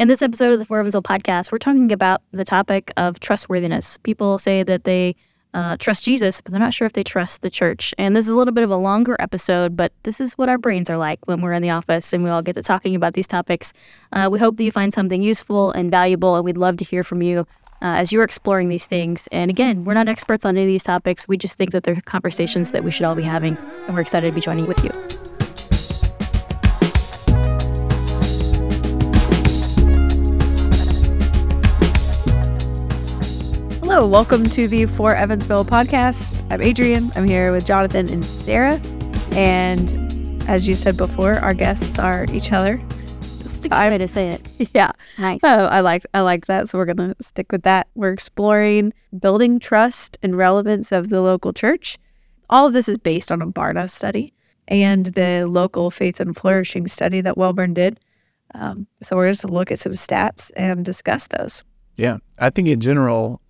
In this episode of the For Evansville podcast, we're talking about the topic of trustworthiness. People say that they trust Jesus, but they're not sure if they trust the church. And this is a little bit of a longer episode, but this is what our brains are like when we're in the office and we all get to talking about these topics. We hope that you find something useful and valuable, and we'd love to hear from you as you're exploring these things. And again, we're not experts on any of these topics. We just think that they're conversations that we should all be having, and we're excited to be joining with you. Hello, welcome to the For Evansville podcast. I'm Adrian. I'm here with Jonathan and Sarah. And as you said before, our guests are each other. That's a good way to say it. Yeah. Nice. Oh, I like that. So we're going to stick with that. We're exploring building trust and relevance of the local church. All of this is based on a Barna study and the local Faith and Flourishing Study that Welborn did. So we're just going to look at some stats and discuss those. Yeah, I think in general,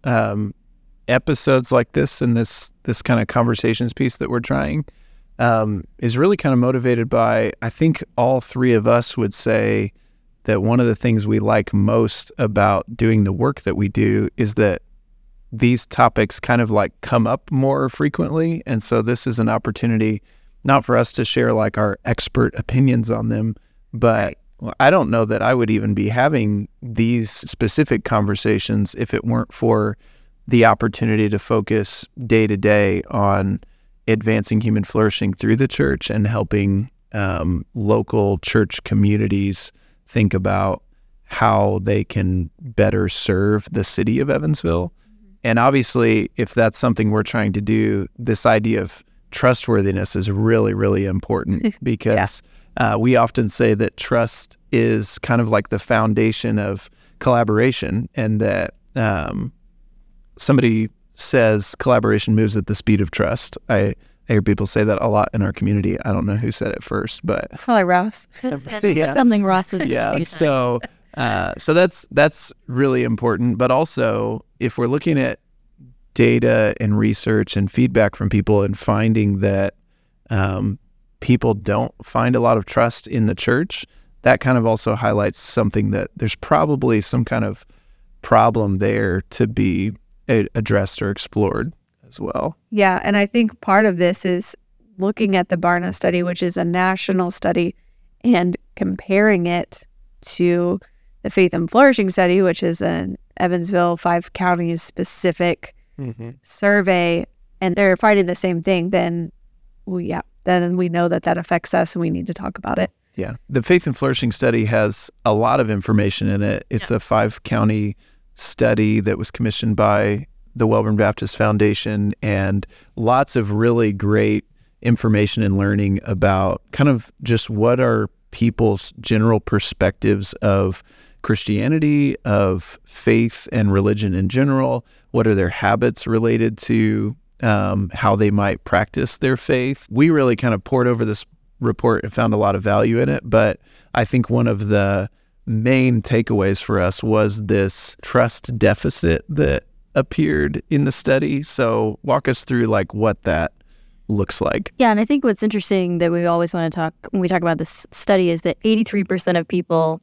episodes like this and this kind of conversations piece that we're trying is really kind of motivated by, I think all three of us would say that one of the things we like most about doing the work that we do is that these topics kind of like come up more frequently. And so this is an opportunity not for us to share like our expert opinions on them, but well, I don't know that I would even be having these specific conversations if it weren't for the opportunity to focus day to day on advancing human flourishing through the church and helping local church communities think about how they can better serve the city of Evansville. And obviously, if that's something we're trying to do, this idea of trustworthiness is really, really important because we often say that trust is kind of like the foundation of collaboration, and that somebody says collaboration moves at the speed of trust. I hear people say that a lot in our community. I don't know who said it first, but probably Ross. Yeah. Something Ross is. Yeah. So that's really important. But also, if we're looking at data and research and feedback from people and finding that people don't find a lot of trust in the church, that kind of also highlights something that there's probably some kind of problem there to be addressed or explored as well. Yeah, and I think part of this is looking at the Barna study, which is a national study, and comparing it to the Faith and Flourishing Study, which is an Evansville 5 counties specific survey, and they're finding the same thing, then we know that affects us and we need to talk about it. Yeah. The Faith and Flourishing Study has a lot of information in it. It's a 5-county study that was commissioned by the Welborn Baptist Foundation, and lots of really great information and learning about kind of just what are people's general perspectives of Christianity, of faith and religion in general. What are their habits related to how they might practice their faith? We really kind of poured over this report and found a lot of value in it, but I think one of the main takeaways for us was this trust deficit that appeared in the study. So walk us through like what that looks like. Yeah, and I think what's interesting that we always want to talk when we talk about this study is that 83% of people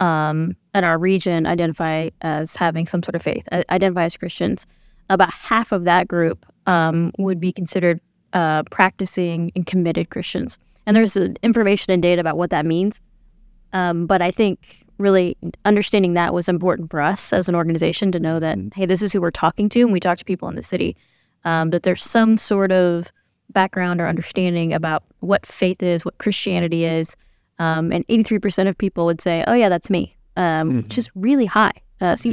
in our region identify as having some sort of faith, identify as Christians. About half of that group would be considered practicing and committed Christians. And there's information and data about what that means. But I think really understanding that was important for us as an organization to know that, hey, this is who we're talking to. And we talk to people in the city, that there's some sort of background or understanding about what faith is, what Christianity is. And 83% of people would say, oh, yeah, that's me, which is really high. At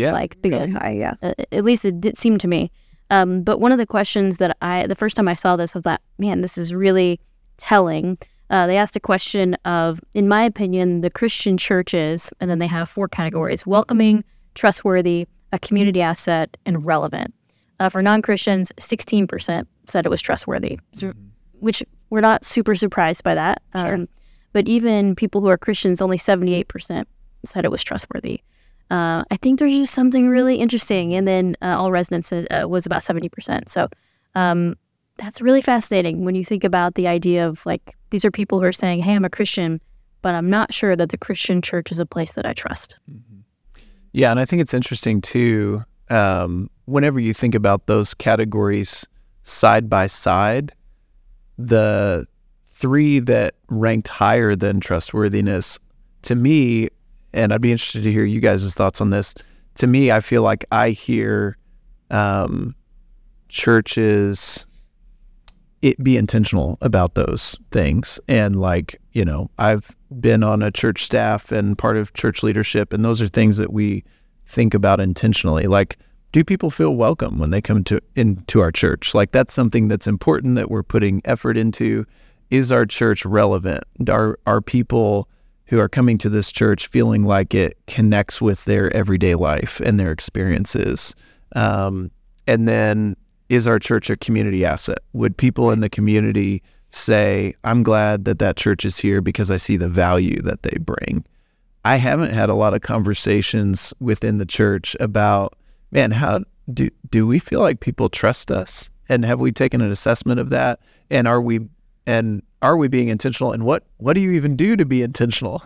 least it did seem to me. But one of the questions that the first time I saw this, I thought, man, this is really telling. They asked a question of, in my opinion, the Christian churches, and then they have 4 categories: welcoming, trustworthy, a community asset, and relevant. For non-Christians, 16% said it was trustworthy, which we're not super surprised by that. Sure. But even people who are Christians, only 78% said it was trustworthy. I think there's just something really interesting. And then all residents was about 70%. So that's really fascinating when you think about the idea of like, these are people who are saying, hey, I'm a Christian, but I'm not sure that the Christian church is a place that I trust. Yeah, and I think it's interesting too, whenever you think about those categories side by side, the three that ranked higher than trustworthiness, to me, and I'd be interested to hear you guys' thoughts on this, to me, I feel like I hear churches be intentional about those things. And like, you know, I've been on a church staff and part of church leadership, and those are things that we think about intentionally. Like, do people feel welcome when they come into our church? Like, that's something that's important that we're putting effort into. Is our church relevant? Are people who are coming to this church feeling like it connects with their everyday life and their experiences? And then, is our church a community asset? Would people in the community say, I'm glad that that church is here because I see the value that they bring? I haven't had a lot of conversations within the church about, man, how do we feel like people trust us? And have we taken an assessment of that? And are we being intentional? And what do you even do to be intentional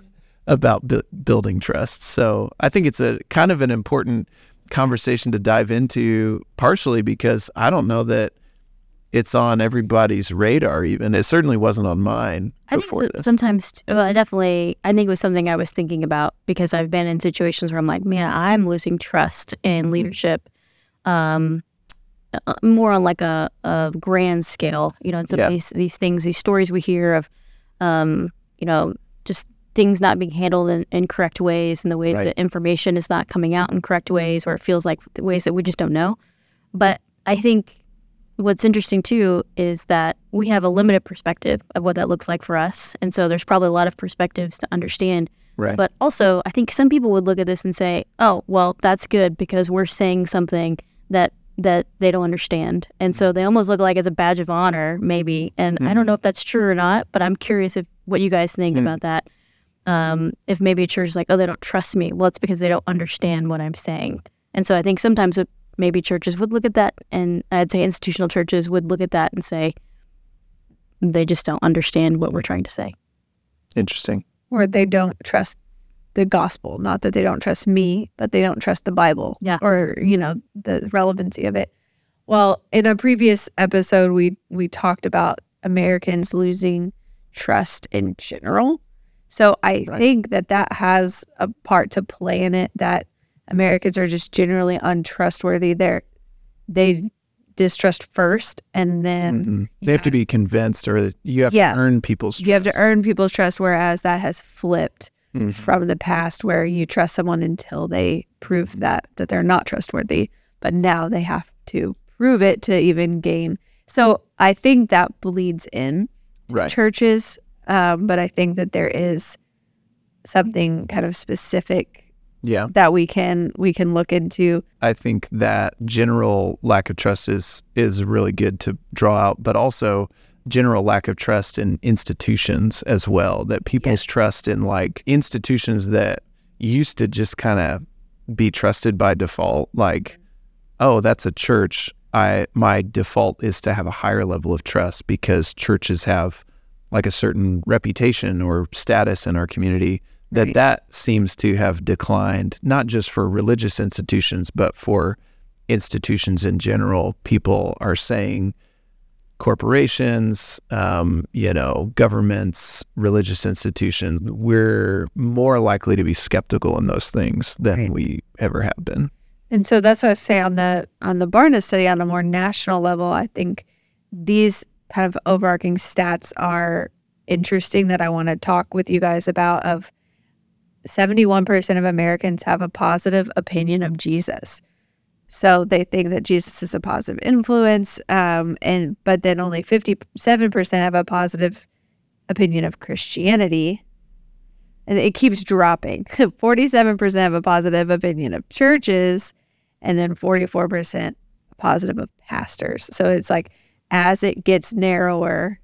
about building trust? So I think it's a kind of an important conversation to dive into, partially because I don't know that it's on everybody's radar even. It certainly wasn't on mine before this. I think it was something I was thinking about, because I've been in situations where I'm like, man, I'm losing trust in leadership, more on like a grand scale, you know, some of these things, these stories we hear of, you know, just things not being handled in correct ways, and the ways that information is not coming out in correct ways, or it feels like ways that we just don't know. But I think what's interesting too is that we have a limited perspective of what that looks like for us. And so there's probably a lot of perspectives to understand. Right. But also, I think some people would look at this and say, oh, well, that's good because we're saying something that they don't understand. And so they almost look like it's a badge of honor maybe. And I don't know if that's true or not, but I'm curious if what you guys think about that. If maybe a church is like, oh, they don't trust me. Well, it's because they don't understand what I'm saying. And so I think sometimes maybe churches would look at that, and I'd say institutional churches would look at that and say, they just don't understand what we're trying to say. Interesting. Or they don't trust the gospel. Not that they don't trust me, but they don't trust the Bible or, you know, the relevancy of it. Well, in a previous episode, we talked about Americans losing trust in general. So I think that has a part to play in it, that Americans are just generally untrustworthy. They distrust first, and then they have to be convinced, or you have to earn people's trust. You have to earn people's trust, whereas that has flipped from the past, where you trust someone until they prove that they're not trustworthy, but now they have to prove it to even gain. So I think that bleeds in churches. But I think that there is something kind of specific that we can look into. I think that general lack of trust is really good to draw out, but also general lack of trust in institutions as well, that people's trust in like institutions that used to just kind of be trusted by default, like, oh, that's a church. My default is to have a higher level of trust because churches have like a certain reputation or status in our community, that seems to have declined, not just for religious institutions, but for institutions in general. People are saying corporations, you know, governments, religious institutions, we're more likely to be skeptical in those things than we ever have been. And so that's what I say on the Barna study on a more national level. I think these kind of overarching stats are interesting that I want to talk with you guys about. Of 71% of Americans have a positive opinion of Jesus. So they think that Jesus is a positive influence, but then only 57% have a positive opinion of Christianity. And it keeps dropping. 47% have a positive opinion of churches, and then 44% positive of pastors. So it's like, as it gets narrower,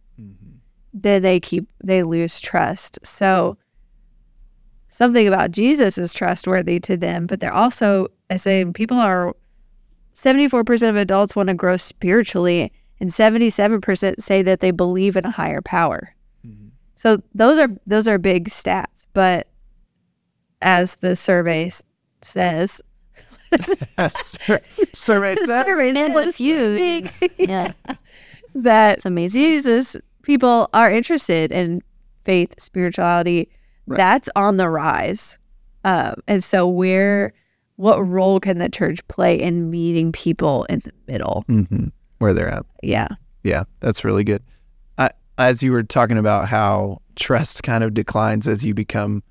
then they lose trust. So something about Jesus is trustworthy to them, but they're also saying 74% of adults want to grow spiritually, and 77% say that they believe in a higher power. So those are big stats, but as the survey says. Survey says. Survey says. Yeah. That Jesus, people are interested in faith, spirituality. Right. That's on the rise. And so what role can the church play in meeting people in the middle? Mm-hmm. Where they're at. Yeah. Yeah, that's really good. As you were talking about how trust kind of declines as you become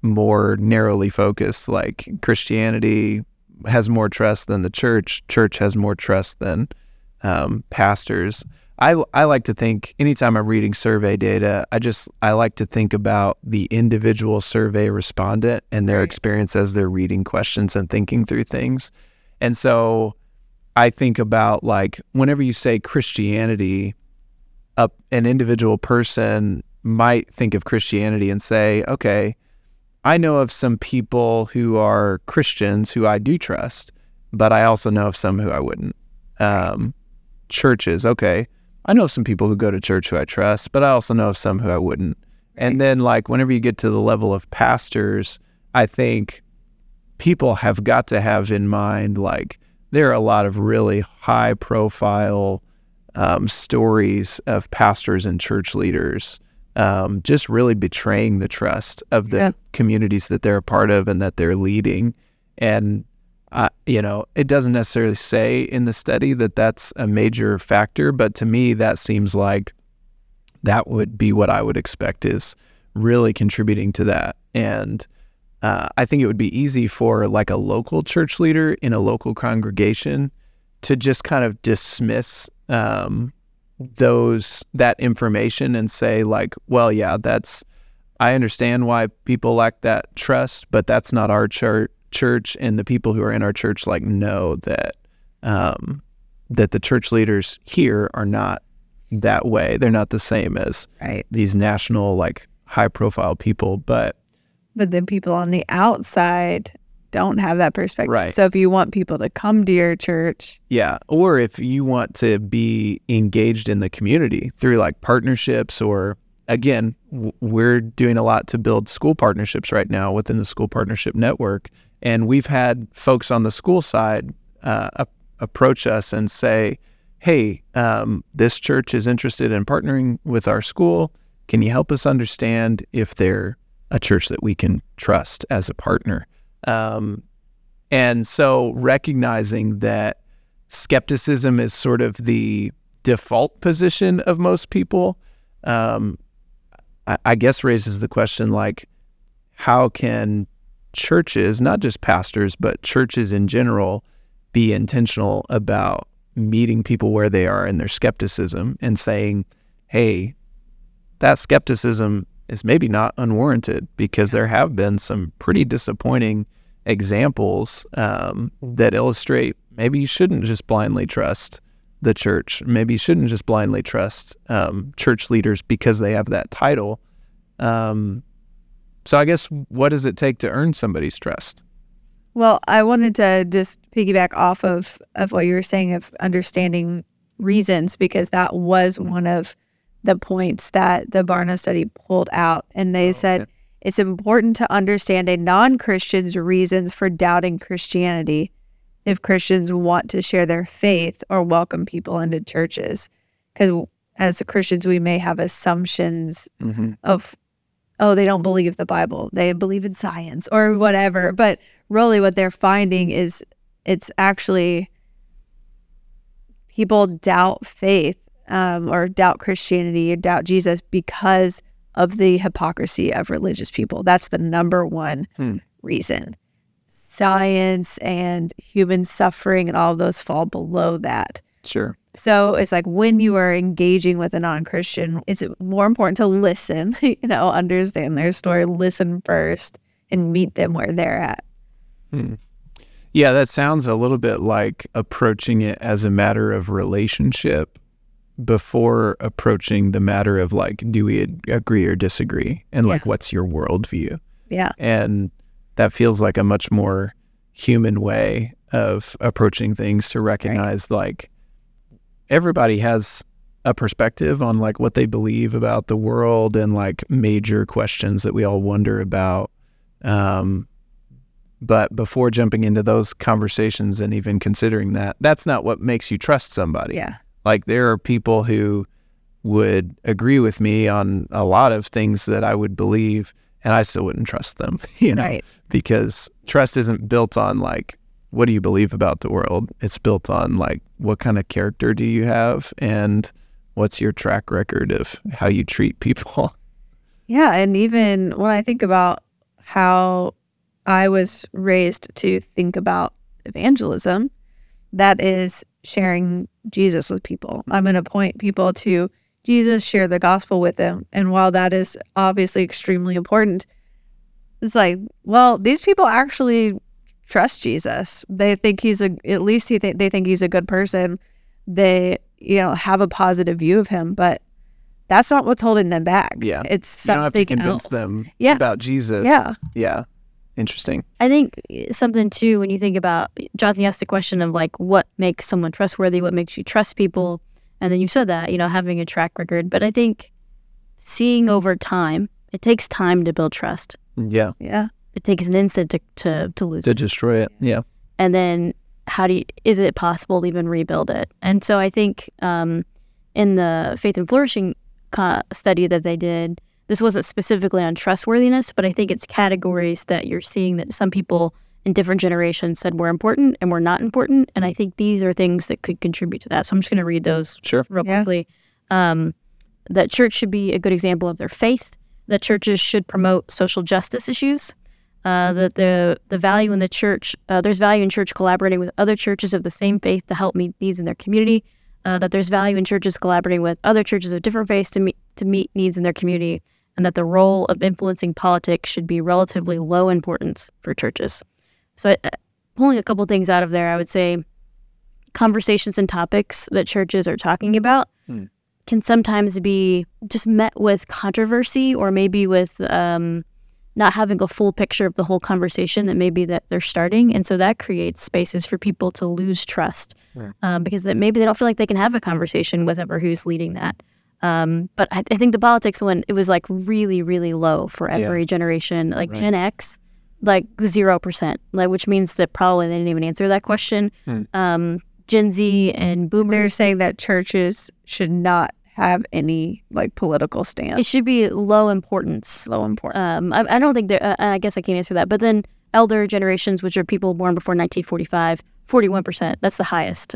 more narrowly focused, like Christianity has more trust than the church. Church has more trust than pastors. I like to think, anytime I'm reading survey data, I like to think about the individual survey respondent and their experience as they're reading questions and thinking through things. And so I think about, like, whenever you say Christianity, an individual person might think of Christianity and say, okay, I know of some people who are Christians who I do trust, but I also know of some who I wouldn't. Churches, okay, I know some people who go to church who I trust, but I also know of some who I wouldn't. Right. And then, like, whenever you get to the level of pastors, I think people have got to have in mind, like, there are a lot of really high-profile stories of pastors and church leaders just really betraying the trust of the communities that they're a part of and that they're leading. And it doesn't necessarily say in the study that that's a major factor, but to me, that seems like that would be what I would expect is really contributing to that. And I think it would be easy for, like, a local church leader in a local congregation to just kind of dismiss that information and say, like, well, yeah, I understand why people lack that trust, but that's not our church, and the people who are in our church, like, know that that the church leaders here are not that way. They're not the same as these national, like, high-profile people. But then people on the outside don't have that perspective. Right. So if you want people to come to your church. Yeah. Or if you want to be engaged in the community through, like, partnerships, or, again, we're doing a lot to build school partnerships right now within the School Partnership Network. And we've had folks on the school side approach us and say, hey, this church is interested in partnering with our school. Can you help us understand if they're a church that we can trust as a partner? And so recognizing that skepticism is sort of the default position of most people, I guess raises the question, like, how can churches, not just pastors, but churches in general, be intentional about meeting people where they are in their skepticism and saying, hey, that skepticism is maybe not unwarranted, because there have been some pretty disappointing examples that illustrate maybe you shouldn't just blindly trust the church. Maybe you shouldn't just blindly trust church leaders because they have that title. So I guess, what does it take to earn somebody's trust? Well, I wanted to just piggyback off of what you were saying of understanding reasons, because that was one of the points that the Barna study pulled out. And they said, it's important to understand a non-Christian's reasons for doubting Christianity if Christians want to share their faith or welcome people into churches. Because as Christians, we may have assumptions of, oh, they don't believe the Bible, they believe in science or whatever. But really what they're finding is it's actually people doubt faith. Or doubt Christianity, or doubt Jesus because of the hypocrisy of religious people. That's the number one reason. Science and human suffering and all of those fall below that. Sure. So it's like, when you are engaging with a non-Christian, it's more important to listen, understand their story, listen first, and meet them where they're at. Yeah, that sounds a little bit like approaching it as a matter of relationship before approaching the matter of, like, do we agree or disagree? And like, what's your worldview? Yeah. And that feels like a much more human way of approaching things, to recognize like everybody has a perspective on, like, what they believe about the world and, like, major questions that we all wonder about. But before jumping into those conversations and even considering that, that's not what makes you trust somebody. Yeah. Like, there are people who would agree with me on a lot of things that I would believe, and I still wouldn't trust them, you know, right. Because trust isn't built on, like, what do you believe about the world? It's built on, like, what kind of character do you have and what's your track record of how you treat people? Yeah. And even when I think about how I was raised to think about evangelism, that is sharing Jesus with people. I'm going to point people to Jesus, share the gospel with them. And while that is obviously extremely important, it's like, well, these people actually trust Jesus. They think he's they think he's a good person. They, you know, have a positive view of him, but that's not what's holding them back. Yeah. It's something else. You don't have to convince them about Jesus. Yeah. Yeah. Interesting. I think something too, when you think about, Jonathan, you asked the question of, like, what makes someone trustworthy? What makes you trust people? And then you said that, you know, having a track record. But I think seeing over time, it takes time to build trust. Yeah. Yeah. It takes an instant to lose it. To destroy it, yeah. And then is it possible to even rebuild it? And so I think in the Faith and Flourishing study that they did, this wasn't specifically on trustworthiness, but I think it's categories that you're seeing that some people in different generations said were important and were not important. And I think these are things that could contribute to that. So I'm just going to read those real quickly. That church should be a good example of their faith. That churches should promote social justice issues. That the value in the church, there's value in church collaborating with other churches of the same faith to help meet needs in their community. That there's value in churches collaborating with other churches of different faiths to meet needs in their community. And that the role of influencing politics should be relatively low importance for churches. So pulling a couple things out of there, I would say conversations and topics that churches are talking about can sometimes be just met with controversy, or maybe with not having a full picture of the whole conversation that they're starting. And so that creates spaces for people to lose trust because maybe they don't feel like they can have a conversation with whoever who's leading that. But I think the politics one, it was like really, really low for every generation, like Gen X, like 0%, like, which means that probably they didn't even answer that question. Gen Z and boomers. They're saying that churches should not have any, like, political stance. It should be low importance. I don't think they're, I guess I can't answer that. But then elder generations, which are people born before 1945, 41%, that's the highest.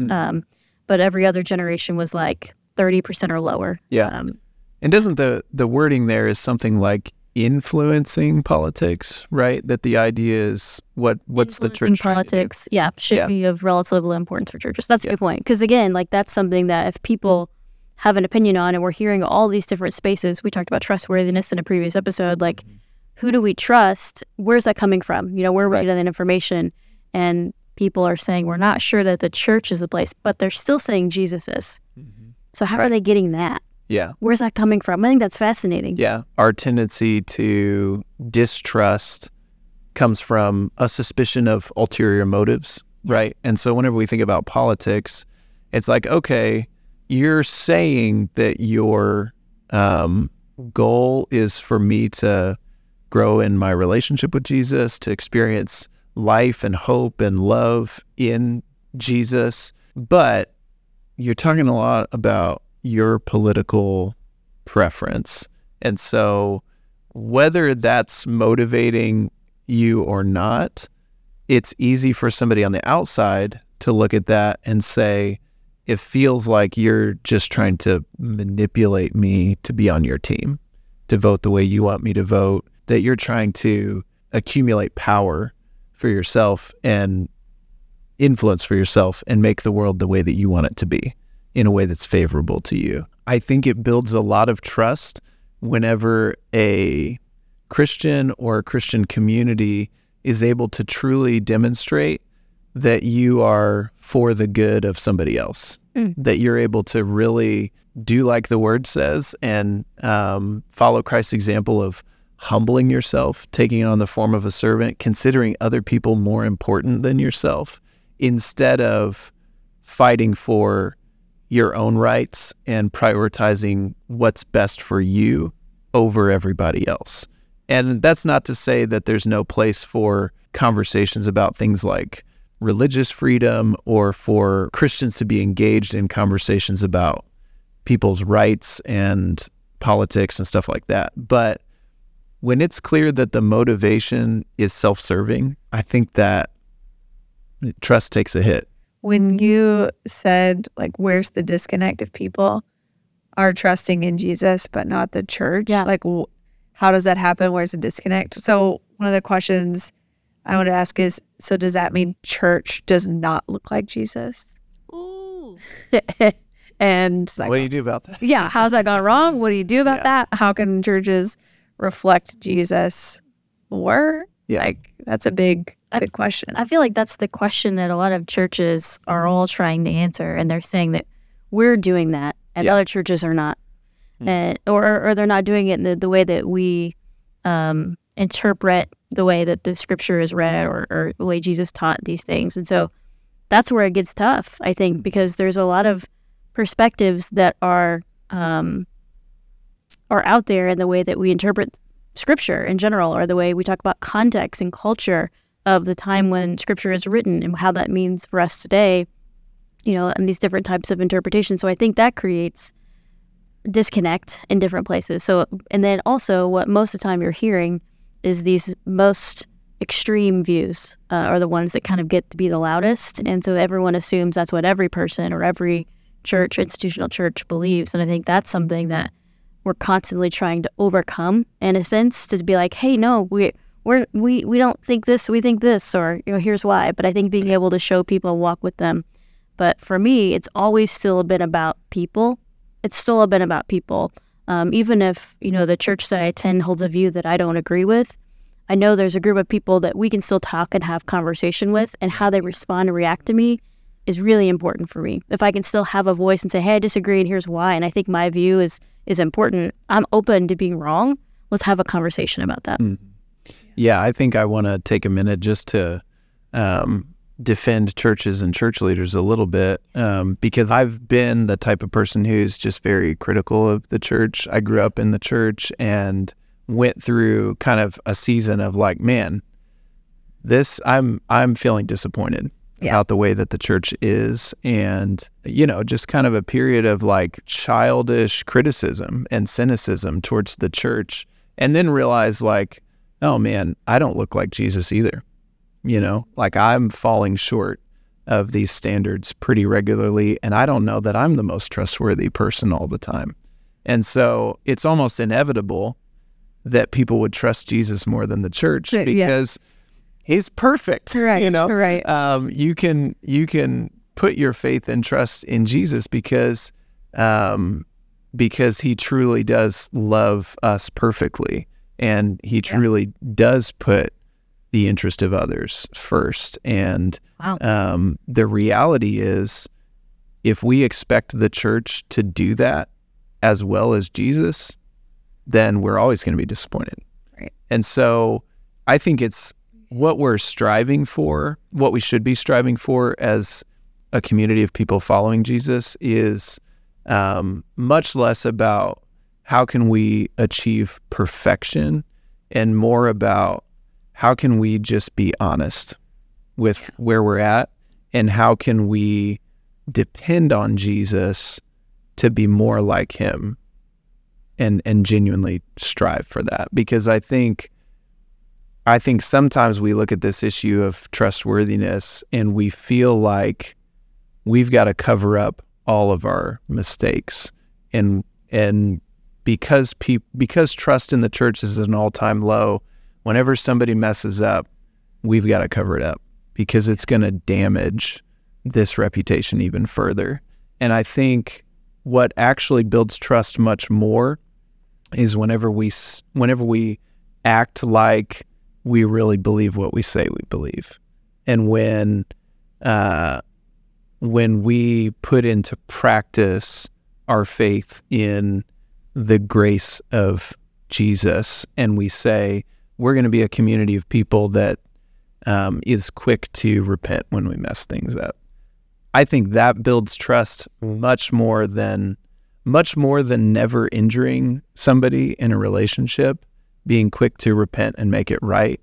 But every other generation was like 30% or lower. Yeah. And doesn't the wording there is something like influencing politics, right? That the idea is what's the church politics, should be of relative importance for churches. That's a good point. Because again, like, that's something that if people have an opinion on, and we're hearing all these different spaces, we talked about trustworthiness in a previous episode, like, who do we trust? Where's that coming from? You know, we're reading that information, and people are saying, we're not sure that the church is the place, but they're still saying Jesus is. So how are they getting that? Yeah. Where's that coming from? I think that's fascinating. Yeah. Our tendency to distrust comes from a suspicion of ulterior motives, right? And so whenever we think about politics, it's like, okay, you're saying that your goal is for me to grow in my relationship with Jesus, to experience life and hope and love in Jesus, but you're talking a lot about your political preference. And so whether that's motivating you or not, it's easy for somebody on the outside to look at that and say, it feels like you're just trying to manipulate me to be on your team, to vote the way you want me to vote, that you're trying to accumulate power for yourself and influence for yourself and make the world the way that you want it to be in a way that's favorable to you. I think it builds a lot of trust whenever a Christian or a Christian community is able to truly demonstrate that you are for the good of somebody else, that you're able to really do like the word says and follow Christ's example of humbling yourself, taking on the form of a servant, considering other people more important than yourself, instead of fighting for your own rights and prioritizing what's best for you over everybody else. And that's not to say that there's no place for conversations about things like religious freedom or for Christians to be engaged in conversations about people's rights and politics and stuff like that. But when it's clear that the motivation is self-serving, I think that trust takes a hit. When you said, like, where's the disconnect if people are trusting in Jesus but not the church? Yeah. Like, how does that happen? Where's the disconnect? So one of the questions I want to ask is, so does that mean church does not look like Jesus? Ooh. And what do you do about that? Yeah, how's that gone wrong? What do you do about that? How can churches reflect Jesus more? Yeah. Like, that's a big question. I feel like that's the question that a lot of churches are all trying to answer, and they're saying that we're doing that and other churches are not. And, or they're not doing it in the way that we interpret the way that the scripture is read or the way Jesus taught these things. And so that's where it gets tough, I think, because there's a lot of perspectives that are out there in the way that we interpret scripture in general, or the way we talk about context and culture of the time when scripture is written and how that means for us today, you know, and these different types of interpretations. So I think that creates disconnect in different places. So, and then also what most of the time you're hearing is these most extreme views are the ones that kind of get to be the loudest. And so everyone assumes that's what every person or every church, institutional church, believes. And I think that's something that we're constantly trying to overcome, in a sense, to be like, hey, no, we don't think this, we think this, or, you know, here's why. But I think being able to show people, walk with them. But for me, it's always still been about people. It's still been about people. Even if, you know, the church that I attend holds a view that I don't agree with, I know there's a group of people that we can still talk and have conversation with, and how they respond and react to me is really important for me. If I can still have a voice and say, hey, I disagree and here's why, and I think my view is important, I'm open to being wrong. Let's have a conversation about that. Mm. Yeah, I think I want to take a minute just to defend churches and church leaders a little bit, because I've been the type of person who's just very critical of the church. I grew up in the church and went through kind of a season of like, man, this, I'm feeling disappointed about the way that the church is, and, you know, just kind of a period of like childish criticism and cynicism towards the church, and then realize like, oh man, I don't look like Jesus either. You know, like, I'm falling short of these standards pretty regularly, and I don't know that I'm the most trustworthy person all the time. And so it's almost inevitable that people would trust Jesus more than the church, because he's perfect, right? You know, right. You can put your faith and trust in Jesus because he truly does love us perfectly, and he truly does put the interest of others first. And the reality is, if we expect the church to do that as well as Jesus, then we're always going to be disappointed. Right. And so I think it's what we're striving for, what we should be striving for as a community of people following Jesus, is much less about how can we achieve perfection, and more about how can we just be honest with where we're at, and how can we depend on Jesus to be more like him and genuinely strive for that? Because I think sometimes we look at this issue of trustworthiness and we feel like we've got to cover up all of our mistakes, and because trust in the church is at an all-time low, whenever somebody messes up, we've got to cover it up because it's going to damage this reputation even further. And I think what actually builds trust much more is whenever we act like we really believe what we say we believe. And when we put into practice our faith in the grace of Jesus, and we say, we're going to be a community of people that is quick to repent when we mess things up. I think that builds trust much more than never injuring somebody in a relationship being quick to repent and make it right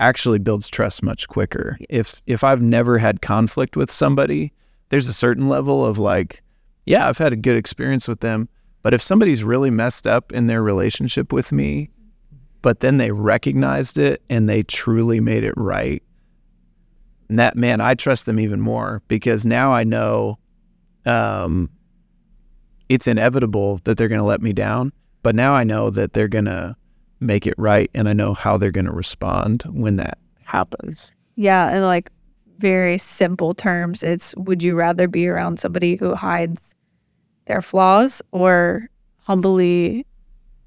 actually builds trust much quicker. Yes. If I've never had conflict with somebody, there's a certain level of like, yeah, I've had a good experience with them. But if somebody's really messed up in their relationship with me, but then they recognized it and they truly made it right, and that, man, I trust them even more, because now I know it's inevitable that they're going to let me down, but now I know that they're going to make it right, and I know how they're going to respond when that happens. Yeah, in like very simple terms, it's, would you rather be around somebody who hides their flaws or humbly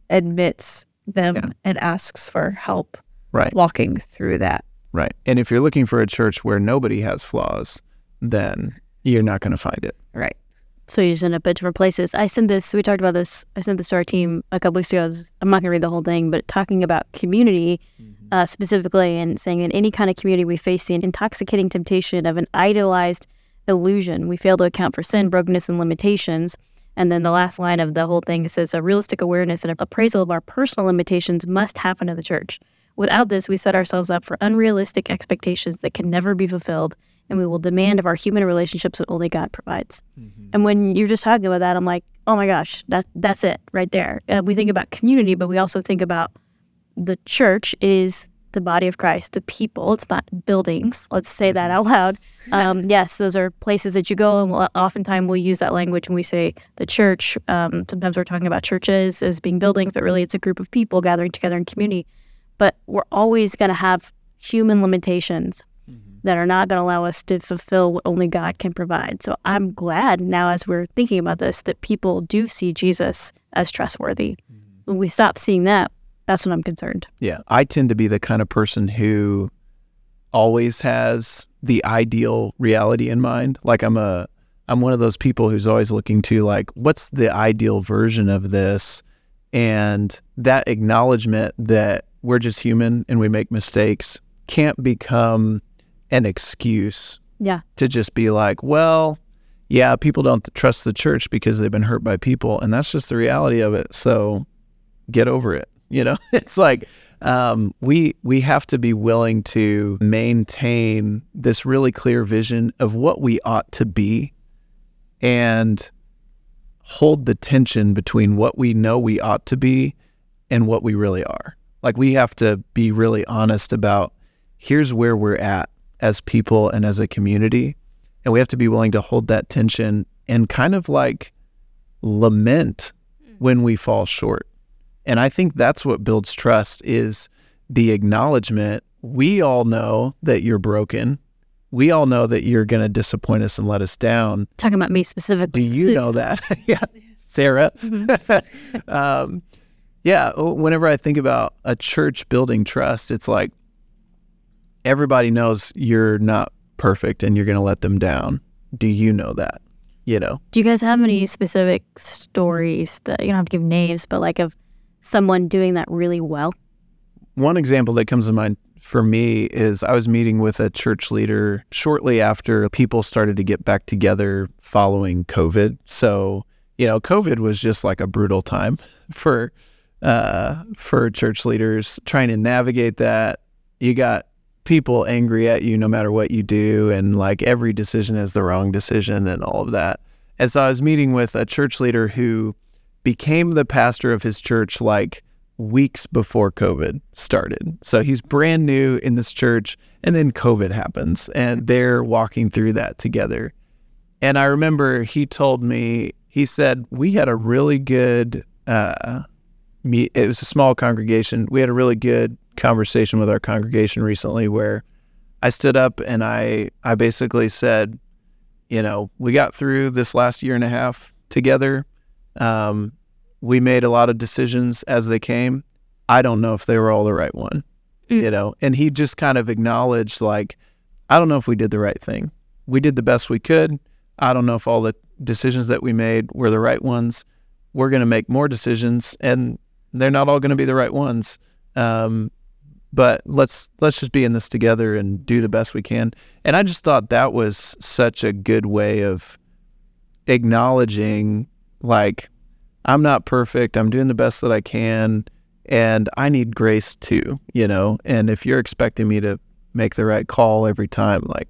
admits them and asks for help walking through that? Right. And if you're looking for a church where nobody has flaws, then you're not going to find it. Right. So you just end up at different places. I sent this to our team a couple weeks ago. I'm not going to read the whole thing, but talking about community specifically, and saying in any kind of community, we face the intoxicating temptation of an idolized illusion. We fail to account for sin, brokenness, and limitations. And then the last line of the whole thing says, a realistic awareness and appraisal of our personal limitations must happen in the church. Without this, we set ourselves up for unrealistic expectations that can never be fulfilled, and we will demand of our human relationships what only God provides. Mm-hmm. And when you're just talking about that, I'm like, oh my gosh, that's it right there. We think about community, but we also think about the church is the body of Christ, the people. It's not buildings. Let's say that out loud. Yes, those are places that you go, and oftentimes we'll use that language when we say the church. Sometimes we're talking about churches as being buildings, but really it's a group of people gathering together in community. But we're always going to have human limitations that are not going to allow us to fulfill what only God can provide. So I'm glad now, as we're thinking about this, that people do see Jesus as trustworthy. When we stop seeing that, that's when I'm concerned. Yeah, I tend to be the kind of person who always has the ideal reality in mind. Like I'm one of those people who's always looking to like, what's the ideal version of this? And that acknowledgement that we're just human and we make mistakes can't become an excuse to just be like, well, yeah, people don't trust the church because they've been hurt by people. And that's just the reality of it. So get over it. You know, it's like we have to be willing to maintain this really clear vision of what we ought to be and hold the tension between what we know we ought to be and what we really are. Like, we have to be really honest about, here's where we're at as people and as a community. And we have to be willing to hold that tension and kind of like lament when we fall short. And I think that's what builds trust, is the acknowledgement. We all know that you're broken. We all know that you're going to disappoint us and let us down. Talking about me specifically. Do you know that? Yeah. Sarah. Mm-hmm. Yeah, whenever I think about a church building trust, it's like, everybody knows you're not perfect and you're going to let them down. Do you know that? You know? Do you guys have any specific stories that, you don't have to give names, but like of someone doing that really well? One example that comes to mind for me is I was meeting with a church leader shortly after people started to get back together following COVID. So, you know, COVID was just like a brutal time for church leaders trying to navigate that. You got people angry at you no matter what you do, and like every decision is the wrong decision and all of that. And so I was meeting with a church leader who became the pastor of his church like weeks before COVID started. So he's brand new in this church, and then COVID happens, and they're walking through that together. And I remember he told me, he said, we had a really good it was a small congregation. We had a really good conversation with our congregation recently where I stood up and I basically said, you know, we got through this last year and a half together. We made a lot of decisions as they came. I don't know if they were all the right one, you know, and he just kind of acknowledged like, I don't know if we did the right thing. We did the best we could. I don't know if all the decisions that we made were the right ones. We're going to make more decisions, and they're not all going to be the right ones. But let's just be in this together and do the best we can. And I just thought that was such a good way of acknowledging, like, I'm not perfect. I'm doing the best that I can. and I need grace too, you know? And if you're expecting me to make the right call every time, like,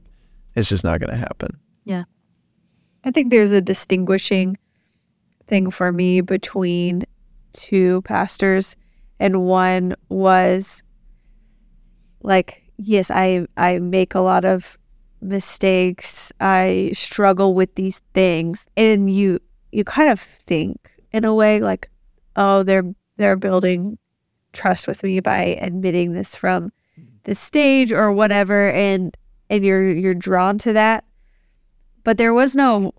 it's just not going to happen. Yeah. I think there's a distinguishing thing for me between two pastors, and one was like, yes, I make a lot of mistakes. I struggle with these things. And you kind of think in a way like, oh, they're building trust with me by admitting this from the stage or whatever, and you're drawn to that. But there was no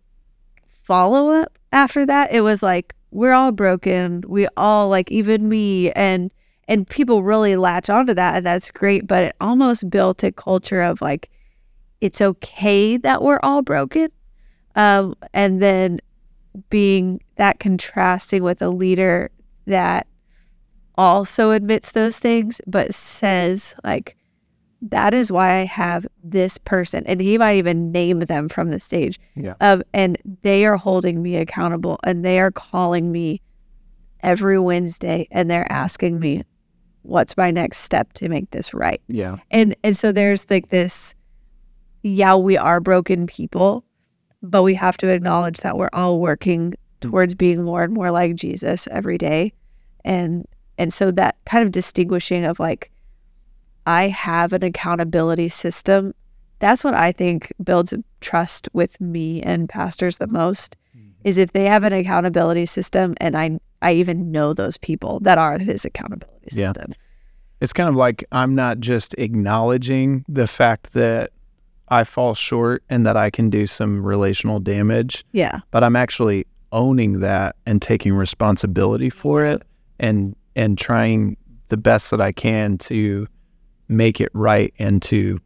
follow-up after that. It was like, we're all broken. We all, like, even me, and people really latch onto that, and that's great. But it almost built a culture of like, it's okay that we're all broken. And then being that contrasting with a leader that also admits those things, but says like, that is why I have this person, and he might even name them from the stage. Yeah. And they are holding me accountable, and they are calling me every Wednesday, and they're asking me, what's my next step to make this right? Yeah. And so there's like this, yeah, we are broken people, but we have to acknowledge that we're all working towards being more and more like Jesus every day. And so that kind of distinguishing of like, I have an accountability system. That's what I think builds trust with me and pastors the most, is if they have an accountability system, and I even know those people that are his accountability system. Yeah. It's kind of like, I'm not just acknowledging the fact that I fall short and that I can do some relational damage. Yeah. But I'm actually owning that and taking responsibility for it, and trying the best that I can to make it right, and to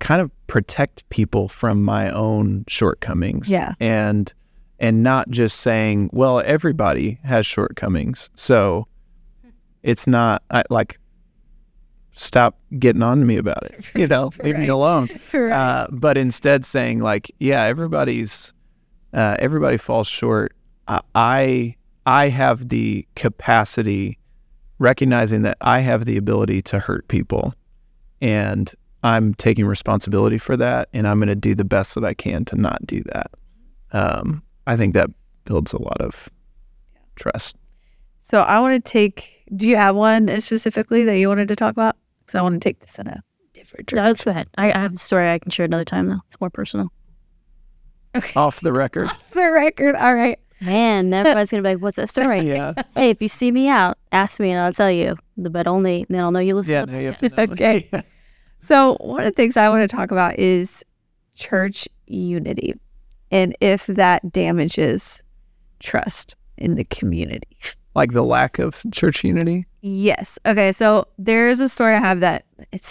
kind of protect people from my own shortcomings. Yeah. And not just saying, well, everybody has shortcomings, so it's not like, stop getting on to me about it, you know, leave me alone. Right. But instead saying like, yeah, everybody falls short. I have the capacity, recognizing that I have the ability to hurt people, and I'm taking responsibility for that, and I'm going to do the best that I can to not do that. I think that builds a lot of trust. So I want to take, do you have one specifically that you wanted to talk about? Because I want to take this in a different direction. No, let's go ahead. I have a story I can share another time, though. It's more personal. Okay. Off the record. Off the record. All right. Man, everybody's going to be like, what's that story? Yeah. Hey, if you see me out, ask me and I'll tell you. But only, then I'll know you listen. Yeah, now you have to know. Okay. Yeah. So one of the things I want to talk about is church unity, and if that damages trust in the community. Like the lack of church unity? Yes. Okay, so there is a story I have that it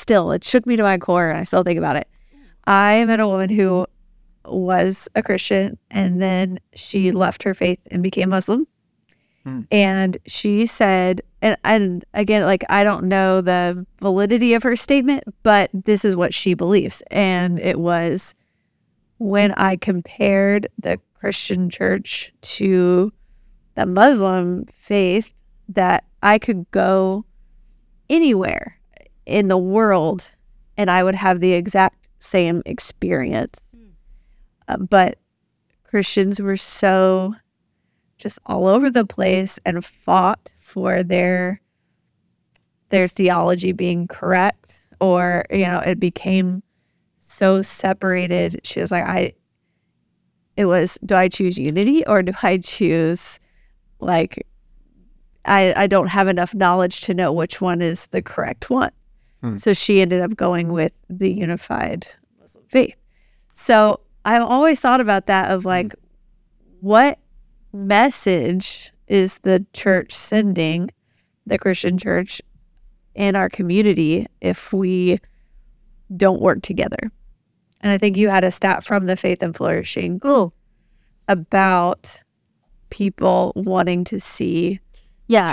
shook me to my core, and I still think about it. I met a woman who was a Christian, and then she left her faith and became Muslim. Hmm. And she said, and again, like, I don't know the validity of her statement, but this is what she believes. And it was, when I compared the Christian church to the Muslim faith, that I could go anywhere in the world and I would have the exact same experience. But Christians were so just all over the place and fought for their theology being correct, or, you know, it became so separated. She was like, do I choose unity, or do I choose like, I don't have enough knowledge to know which one is the correct one. Hmm. So she ended up going with the unified Muslim faith. So I've always thought about that, of like, what message is the church sending, the Christian church, in our community, if we don't work together? And I think you had a stat from the Faith and Flourishing about people wanting to see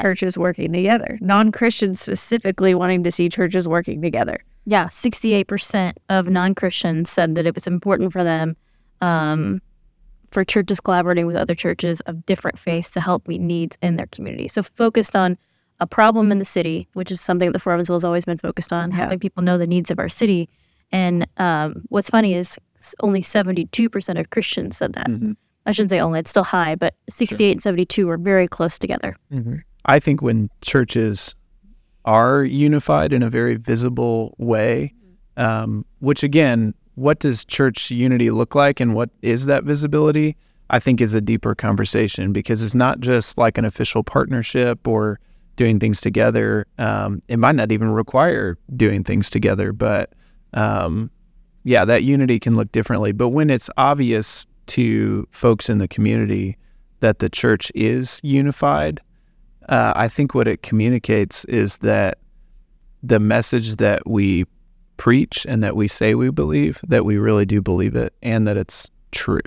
churches working together, non-Christians specifically wanting to see churches working together. Yeah, 68% of non-Christians said that it was important for them, for churches collaborating with other churches of different faiths to help meet needs in their community. So focused on a problem in the city, which is something that For Evansville has always been focused on, having people know the needs of our city. And what's funny is only 72% of Christians said that. Mm-hmm. I shouldn't say only, it's still high, but 68 and 72 were very close together. Mm-hmm. I think when churches are unified in a very visible way, which again, what does church unity look like and what is that visibility, I think is a deeper conversation, because it's not just like an official partnership or doing things together. It might not even require doing things together, but that unity can look differently. But when it's obvious to folks in the community that the church is unified, I think what it communicates is that the message that we preach and that we say we believe, that we really do believe it and that it's true.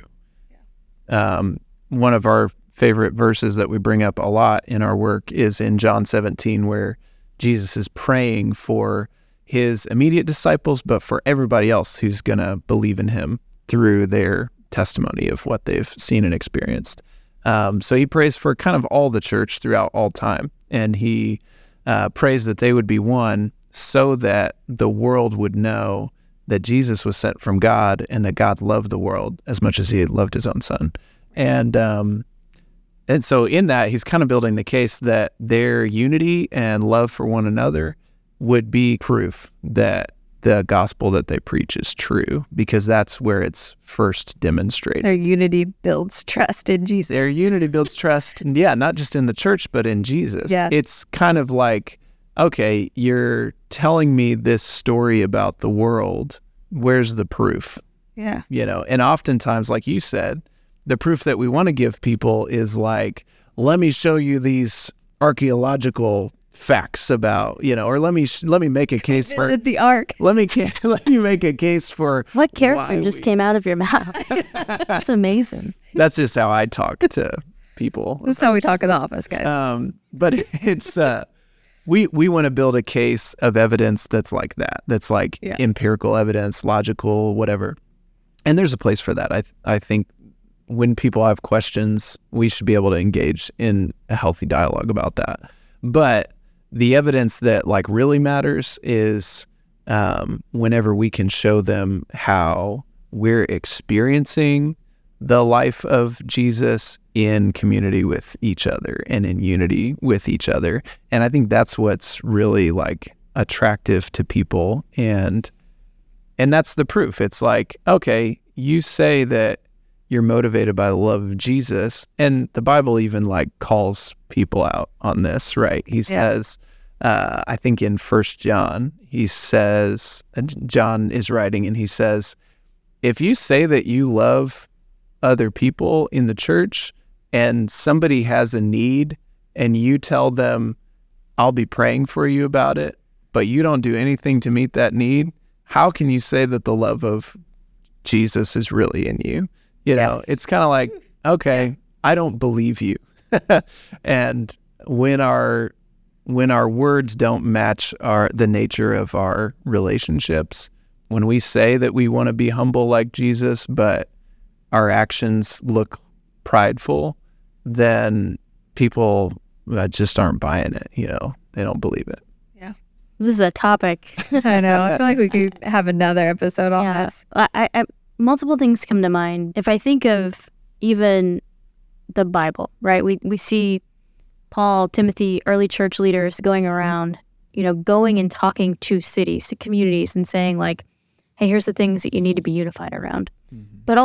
Yeah. One of our favorite verses that we bring up a lot in our work is in John 17, where Jesus is praying for his immediate disciples, but for everybody else who's going to believe in him through their testimony of what they've seen and experienced. So he prays for kind of all the church throughout all time. And he prays that they would be one so that the world would know that Jesus was sent from God and that God loved the world as much as he had loved his own son. And so in that, he's kind of building the case that their unity and love for one another would be proof that the gospel that they preach is true, because that's where it's first demonstrated. Their unity builds trust in Jesus. Their unity builds trust, not just in the church, but in Jesus. Yeah. It's kind of like, okay, you're telling me this story about the world. Where's the proof? Yeah. You know, and oftentimes, like you said, the proof that we want to give people is like, let me show you these archaeological facts about, you know, or let me make a case for the ark. Let me make a case for what character just came out of your mouth. That's amazing. That's just how I talk to people. That's how we talk in the office, guys. But it's we want to build a case of evidence that's like that. That's like empirical evidence, logical, whatever. And there's a place for that. I think when people have questions, we should be able to engage in a healthy dialogue about that. But the evidence that like really matters is whenever we can show them how we're experiencing the life of Jesus in community with each other and in unity with each other. And I think that's what's really like attractive to people. And that's the proof. It's like, okay, you say that you're motivated by the love of Jesus. And the Bible even like calls people out on this, right? He says, I think in 1 John, he says, John is writing and he says, if you say that you love other people in the church and somebody has a need and you tell them, I'll be praying for you about it, but you don't do anything to meet that need, how can you say that the love of Jesus is really in you? You know, it's kind of like, okay, I don't believe you. And when our words don't match the nature of our relationships, when we say that we want to be humble like Jesus, but our actions look prideful, then people just aren't buying it. You know, they don't believe it. Yeah. This is a topic. I know. I feel like we could have another episode on this. Multiple things come to mind. If I think of even the Bible, right? We see Paul, Timothy, early church leaders going around, you know, going and talking to cities, to communities and saying like, hey, here's the things that you need to be unified around. Mm-hmm. But a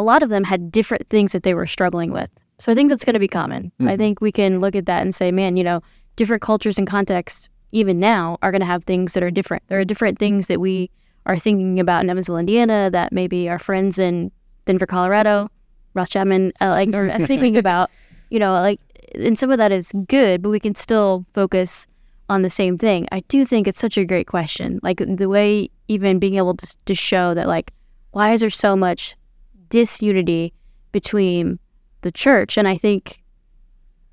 lot of them had different things that they were struggling with. So I think that's going to be common. Mm-hmm. I think we can look at that and say, man, you know, different cultures and contexts, even now, are going to have things that are different. There are different things that we are thinking about in Evansville, Indiana, that maybe our friends in Denver, Colorado, Ross Chapman, are thinking about, you know, like, and some of that is good, but we can still focus on the same thing. I do think it's such a great question. Like, the way even being able to show that, like, why is there so much disunity between the church? And I think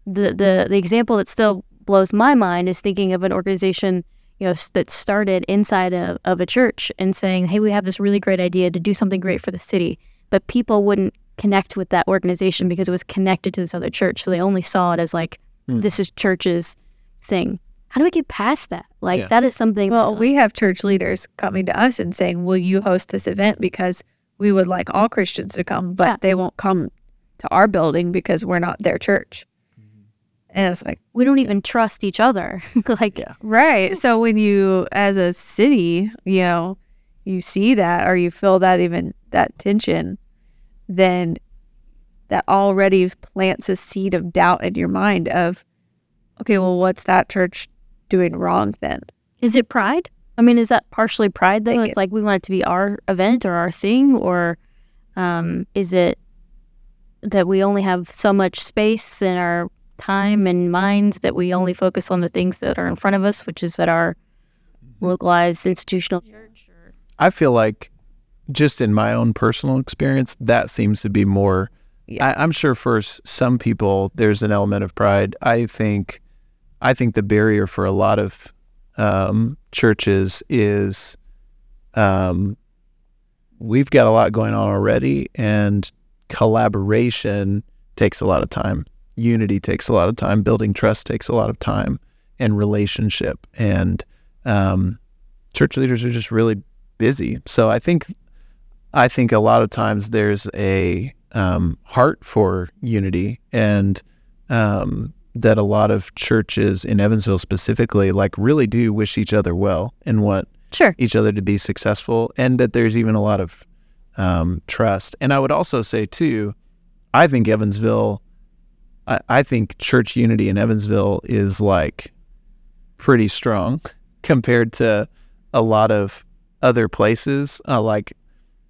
the example that still blows my mind is thinking of an organization, you know, that started inside of a church and saying, hey, we have this really great idea to do something great for the city. But people wouldn't connect with that organization because it was connected to this other church. So they only saw it as like, this is church's thing. How do we get past that? Like, that is something. Well, we have church leaders coming to us and saying, will you host this event? Because we would like all Christians to come, but they won't come to our building because we're not their church. And it's like, we don't even trust each other. Right. So when you, as a city, you know, you see that or you feel that even that tension, then that already plants a seed of doubt in your mind of, okay, well, what's that church doing wrong then? Is it pride? I mean, is that partially pride though? It's like we want it to be our event or our thing, or is it that we only have so much space in our time and minds that we only focus on the things that are in front of us, which is at our localized institutional church? I feel like just in my own personal experience, that seems to be more, I'm sure for some people, there's an element of pride. I think the barrier for a lot of churches is we've got a lot going on already, and collaboration takes a lot of time. Unity takes a lot of time. Building trust takes a lot of time, and relationship. And church leaders are just really busy. So I think a lot of times there's a heart for unity, and that a lot of churches in Evansville specifically, like, really do wish each other well and want each other to be successful, and that there's even a lot of trust. And I would also say too, I think Evansville, I think church unity in Evansville is like pretty strong compared to a lot of other places. Like,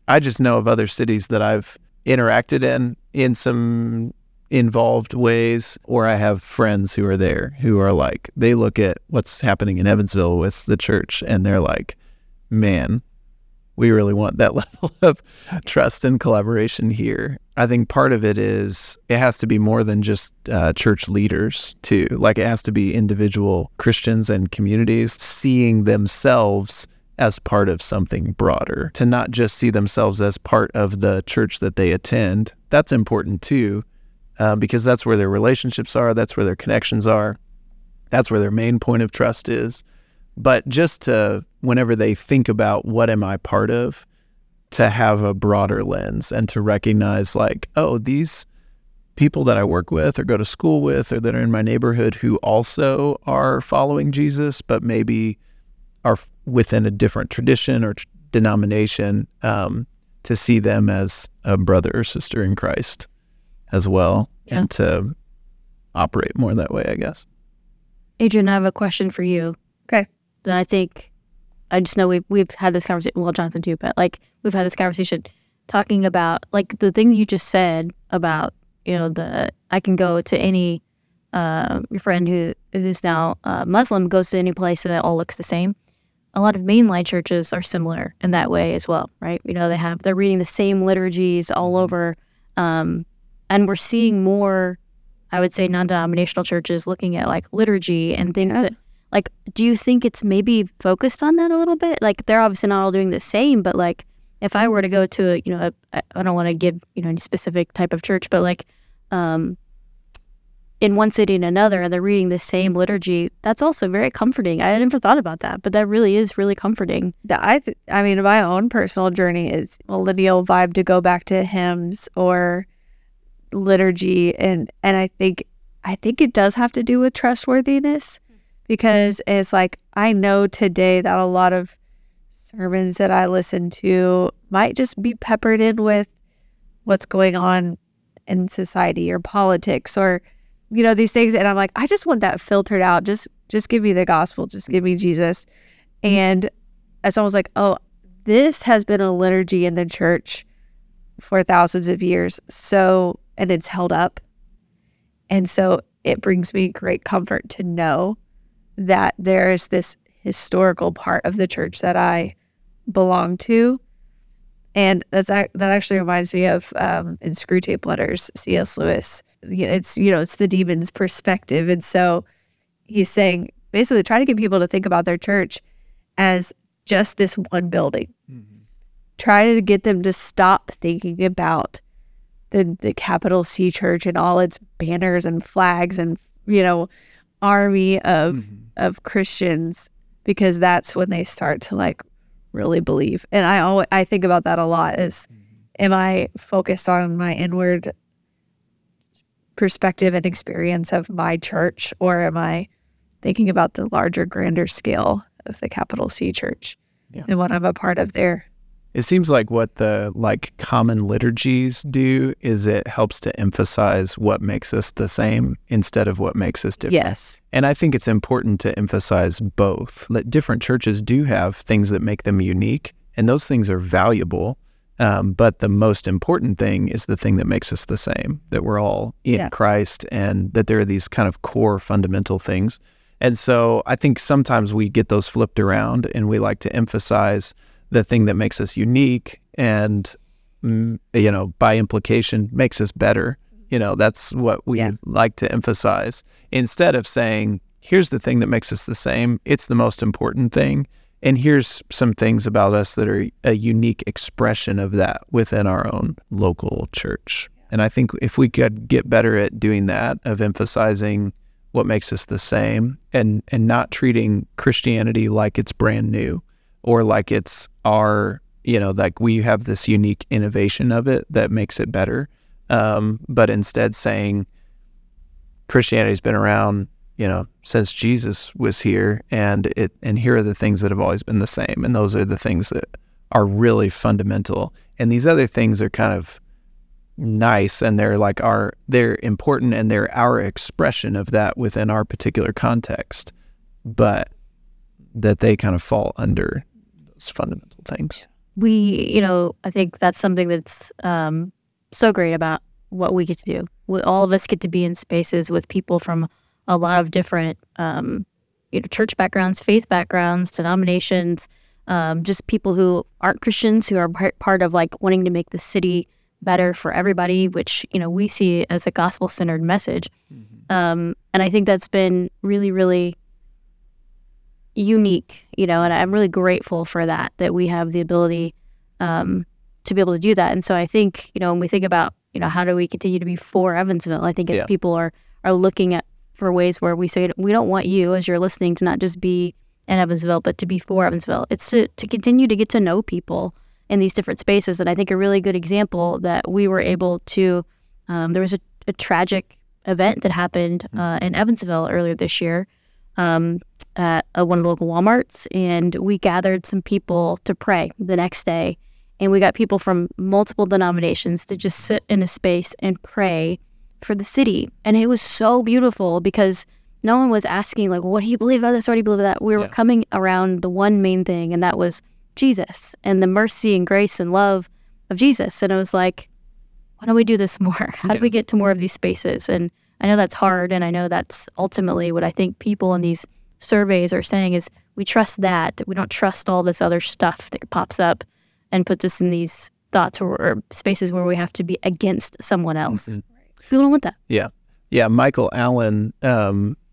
I just know of other cities that I've interacted in some involved ways, or I have friends who are there who are like, they look at what's happening in Evansville with the church and they're like, man, we really want that level of trust and collaboration here. I think part of it is it has to be more than just church leaders too. Like, it has to be individual Christians and communities seeing themselves as part of something broader, to not just see themselves as part of the church that they attend. That's important too, because that's where their relationships are. That's where their connections are. That's where their main point of trust is. But just to, whenever they think about what am I part of, to have a broader lens and to recognize like, oh, these people that I work with or go to school with or that are in my neighborhood who also are following Jesus, but maybe are within a different tradition or denomination, to see them as a brother or sister in Christ as well, and to operate more that way, I guess. Adrian, I have a question for you. Okay. Then I think, I just know we've had this conversation, well, Jonathan too, but like we've had this conversation talking about like the thing you just said about, you know, I can go to any, your friend who's now Muslim goes to any place and it all looks the same. A lot of mainline churches are similar in that way as well, right? You know, they're reading the same liturgies all over, and we're seeing more, I would say, non-denominational churches looking at like liturgy and things that, like, do you think it's maybe focused on that a little bit? Like, they're obviously not all doing the same, but like, if I were to go to, I don't want to give, any specific type of church, but like, in one city and another, and they're reading the same liturgy, that's also very comforting. I never thought about that, but that really is really comforting. I mean, my own personal journey is millennial vibe to go back to hymns or liturgy, and I think it does have to do with trustworthiness, because it's like, I know today that a lot of sermons that I listen to might just be peppered in with what's going on in society or politics or these things, and I'm like, I just want that filtered out. Just give me the gospel. Just give me Jesus. And it's almost like, oh, this has been a liturgy in the church for thousands of years. So, and it's held up. And so it brings me great comfort to know that there is this historical part of the church that I belong to. And that actually reminds me of, in Screwtape Letters, C.S. Lewis. It's the demon's perspective. And so he's saying, basically try to get people to think about their church as just this one building. Mm-hmm. Try to get them to stop thinking about the capital C church and all its banners and flags and, army of Christians, because that's when they start to like really believe. And I think about that a lot is, am I focused on my inward perspective and experience of my church, or am I thinking about the larger, grander scale of the capital C church and what I'm a part of there? It seems like what the like common liturgies do is it helps to emphasize what makes us the same instead of what makes us different. Yes. And I think it's important to emphasize both, that different churches do have things that make them unique, and those things are valuable. But the most important thing is the thing that makes us the same, that we're all in Christ, and that there are these kind of core fundamental things. And so I think sometimes we get those flipped around, and we like to emphasize the thing that makes us unique and, you know, by implication makes us better. You know, that's what we like to emphasize, instead of saying, here's the thing that makes us the same. It's the most important thing. And here's some things about us that are a unique expression of that within our own local church. And I think if we could get better at doing that, of emphasizing what makes us the same, and not treating Christianity like it's brand new, or like it's our, you know, like we have this unique innovation of it that makes it better. But instead saying Christianity's been around, you know, since Jesus was here, and here are the things that have always been the same. And those are the things that are really fundamental. And these other things are kind of nice, and they're like they're important, and they're our expression of that within our particular context, but that they kind of fall under those fundamental things. We, you know, I think that's something that's so great about what we get to do. All of us get to be in spaces with people from a lot of different, you know, church backgrounds, faith backgrounds, denominations, just people who aren't Christians, who are part of like wanting to make the city better for everybody, which, you know, we see as a gospel-centered message. And I think that's been really, really unique, you know, and I'm really grateful for that we have the ability to be able to do that. And so I think, you know, when we think about, you know, how do we continue to be for Evansville, I think as people are looking at for ways where we say, we don't want you as you're listening to not just be in Evansville, but to be for Evansville. It's to continue to get to know people in these different spaces. And I think a really good example that we were able to, there was a tragic event that happened in Evansville earlier this year, at one of the local Walmarts, and we gathered some people to pray the next day, and we got people from multiple denominations to just sit in a space and pray for the city. And it was so beautiful because no one was asking like, what do you believe about this, or do you believe that? We were coming around the one main thing, and that was Jesus and the mercy and grace and love of Jesus. And I was like, why don't we do this more? How do we get to more of these spaces? And I know that's hard, and I know that's ultimately what I think people in these surveys are saying is we trust that. We don't trust all this other stuff that pops up and puts us in these thoughts or spaces where we have to be against someone else. People don't want that. Yeah. Yeah. Michael Allen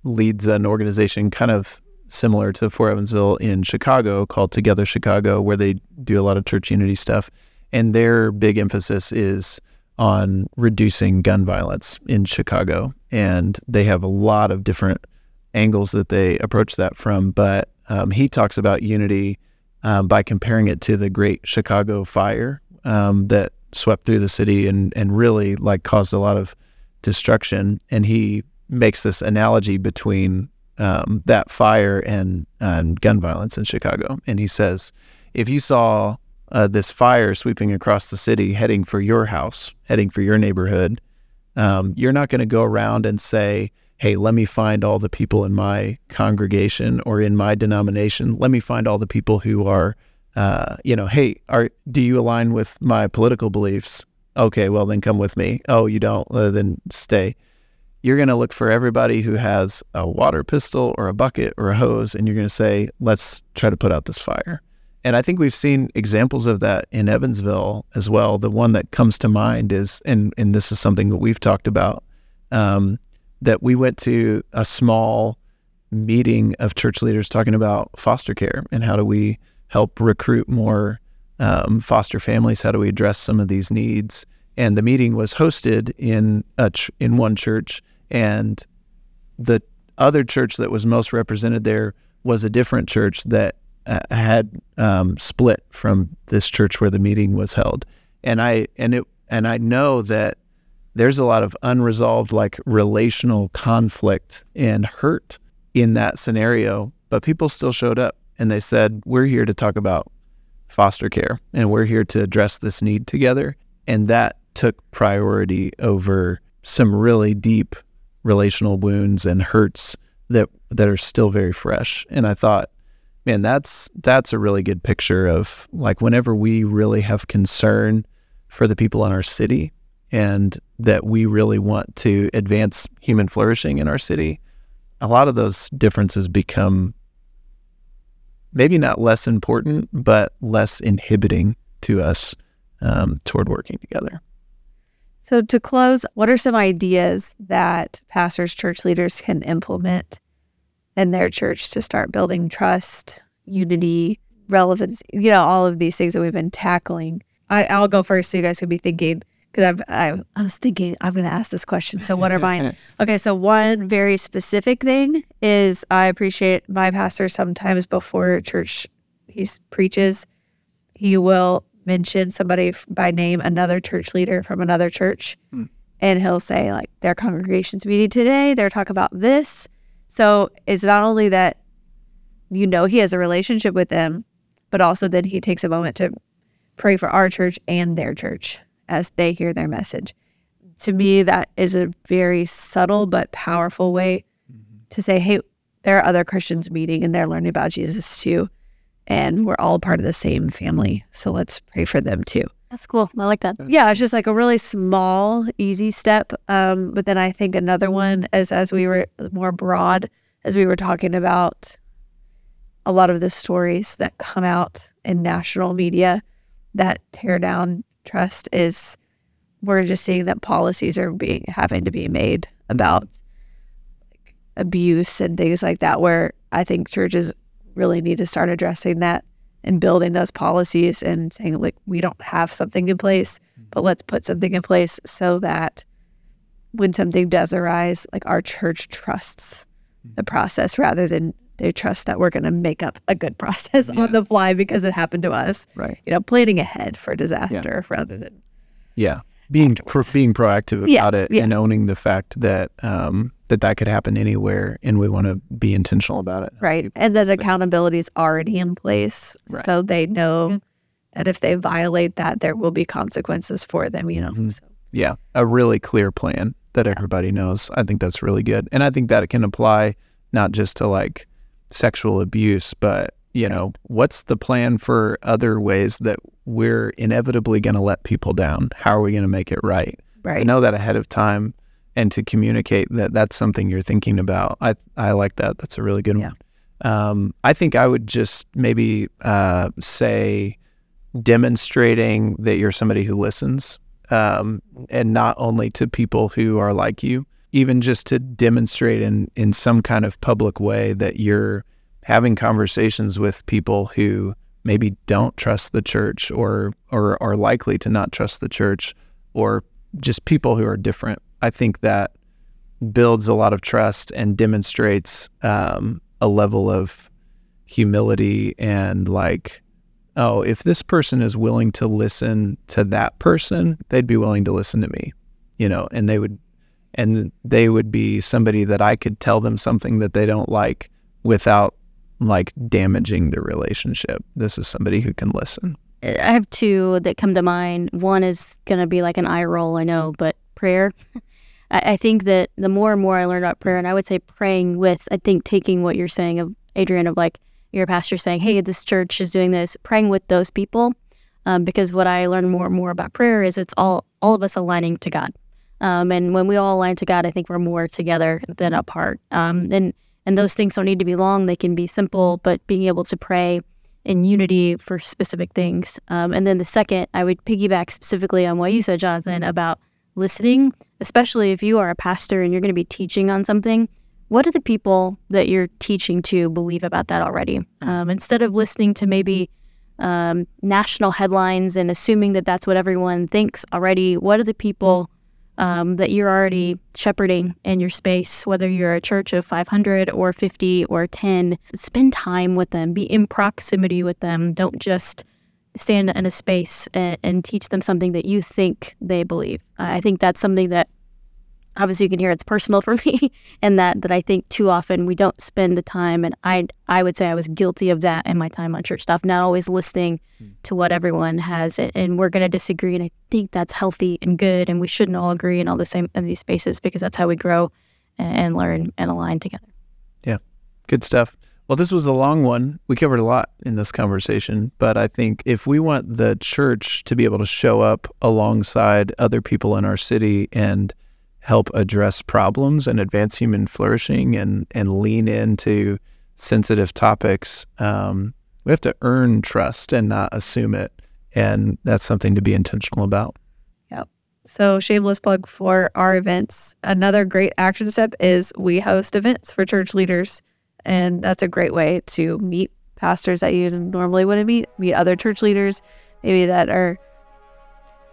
leads an organization kind of similar to For Evansville in Chicago called Together Chicago, where they do a lot of church unity stuff. And their big emphasis is on reducing gun violence in Chicago. And they have a lot of different angles that they approach that from. But he talks about unity by comparing it to the Great Chicago Fire that swept through the city and really like caused a lot of destruction. And he makes this analogy between that fire and gun violence in Chicago. And he says, if you saw this fire sweeping across the city, heading for your house, heading for your neighborhood, you're not going to go around and say, hey, let me find all the people in my congregation or in my denomination. Let me find all the people who are, you know, hey, do you align with my political beliefs? Okay, well, then come with me. Oh, you don't? Then stay. You're going to look for everybody who has a water pistol or a bucket or a hose, and you're going to say, let's try to put out this fire. And I think we've seen examples of that in Evansville as well. The one that comes to mind is, and this is something that we've talked about, that we went to a small meeting of church leaders talking about foster care and how do we help recruit more foster families, how do we address some of these needs. And the meeting was hosted in one church, and the other church that was most represented there was a different church that had split from this church where the meeting was held. And I know that there's a lot of unresolved, like, relational conflict and hurt in that scenario, but people still showed up and they said, we're here to talk about foster care and we're here to address this need together. And that took priority over some really deep relational wounds and hurts that are still very fresh. And I thought, man, that's a really good picture of, like, whenever we really have concern for the people in our city and that we really want to advance human flourishing in our city, a lot of those differences become maybe not less important, but less inhibiting to us toward working together. So to close, what are some ideas that pastors, church leaders can implement in their church to start building trust, unity, relevance, you know, all of these things that we've been tackling? I'll go first so you guys can be thinking, because I was thinking I'm going to ask this question, so what are mine? Okay, so one very specific thing is I appreciate my pastor sometimes before church he preaches, he will mention somebody by name, another church leader from another church, and he'll say, like, their congregation's meeting today, they're talking about this. So it's not only that you know he has a relationship with them, but also then he takes a moment to pray for our church and their church as they hear their message. To me, that is a very subtle but powerful way to say, hey, there are other Christians meeting and they're learning about Jesus too. And we're all part of the same family. So let's pray for them too. That's cool. I like that. Yeah, it's just like a really small, easy step. But then I think another one is, as we were more broad, as we were talking about a lot of the stories that come out in national media that tear down trust, is we're just seeing that policies are having to be made about abuse and things like that, where I think churches really need to start addressing that and building those policies and saying, like, we don't have something in place, but let's put something in place so that when something does arise, like, our church trusts the process rather than they trust that we're going to make up a good process on the fly because it happened to us. Right. You know, planning ahead for disaster rather than being proactive about it and owning the fact that that could happen anywhere, and we want to be intentional about it. Right, and that accountability is already in place, so they know that if they violate that, there will be consequences for them. You know, yeah, a really clear plan that everybody knows. I think that's really good, and I think that it can apply not just to, like, sexual abuse, but, you know, what's the plan for other ways that we're inevitably going to let people down? How are we going to make it right? Right. To know that ahead of time and to communicate that that's something you're thinking about. I like that. That's a really good one. I think I would just maybe say demonstrating that you're somebody who listens, and not only to people who are like you, even just to demonstrate in some kind of public way that you're having conversations with people who maybe don't trust the church or are likely to not trust the church, or just people who are different. I think that builds a lot of trust and demonstrates a level of humility and, like, oh, if this person is willing to listen to that person, they'd be willing to listen to me, you know, and they would be somebody that I could tell them something that they don't like without, like, damaging the relationship. This is somebody who can listen. I have two that come to mind. One is going to be like an eye roll, I know, but prayer. I think that the more and more I learn about prayer, and I would say praying with, I think, taking what you're saying of Adrian, of, like, your pastor saying, hey, this church is doing this, praying with those people, because what I learn more and more about prayer is it's all of us aligning to God. And when we all align to God, I think we're more together than apart. And those things don't need to be long. They can be simple, but being able to pray in unity for specific things. And then the second, I would piggyback specifically on what you said, Jonathan, about listening, especially if you are a pastor and you're going to be teaching on something. What do the people that you're teaching to believe about that already? Instead of listening to maybe national headlines and assuming that that's what everyone thinks already, what do the people that you're already shepherding in your space, whether you're a church of 500 or 50 or 10. Spend time with them. Be in proximity with them. Don't just stand in a space and teach them something that you think they believe. I think that's something that, obviously, you can hear it's personal for me, and that I think too often we don't spend the time, and I would say I was guilty of that in my time on church stuff, not always listening to what everyone has, and we're going to disagree, and I think that's healthy and good, and we shouldn't all agree in all the same in these spaces, because that's how we grow and learn and align together. Yeah, good stuff. Well, this was a long one. We covered a lot in this conversation, but I think if we want the church to be able to show up alongside other people in our city and help address problems and advance human flourishing and lean into sensitive topics, we have to earn trust and not assume it. And that's something to be intentional about. Yep. So shameless plug for our events. Another great action step is we host events for church leaders. And that's a great way to meet pastors that you normally wouldn't meet other church leaders, maybe that are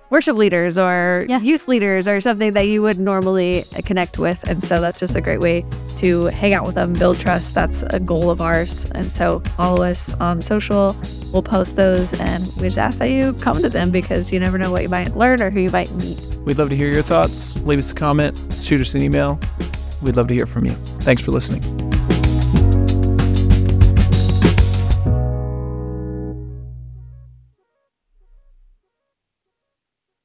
worship leaders or youth leaders or something that you would normally connect with. And so that's just a great way to hang out with them, build trust. That's a goal of ours. And so follow us on social. We'll post those, and we just ask that you come to them, because you never know what you might learn or who you might meet. We'd love to hear your thoughts. Leave us a comment, shoot us an email. We'd love to hear from you. Thanks for listening.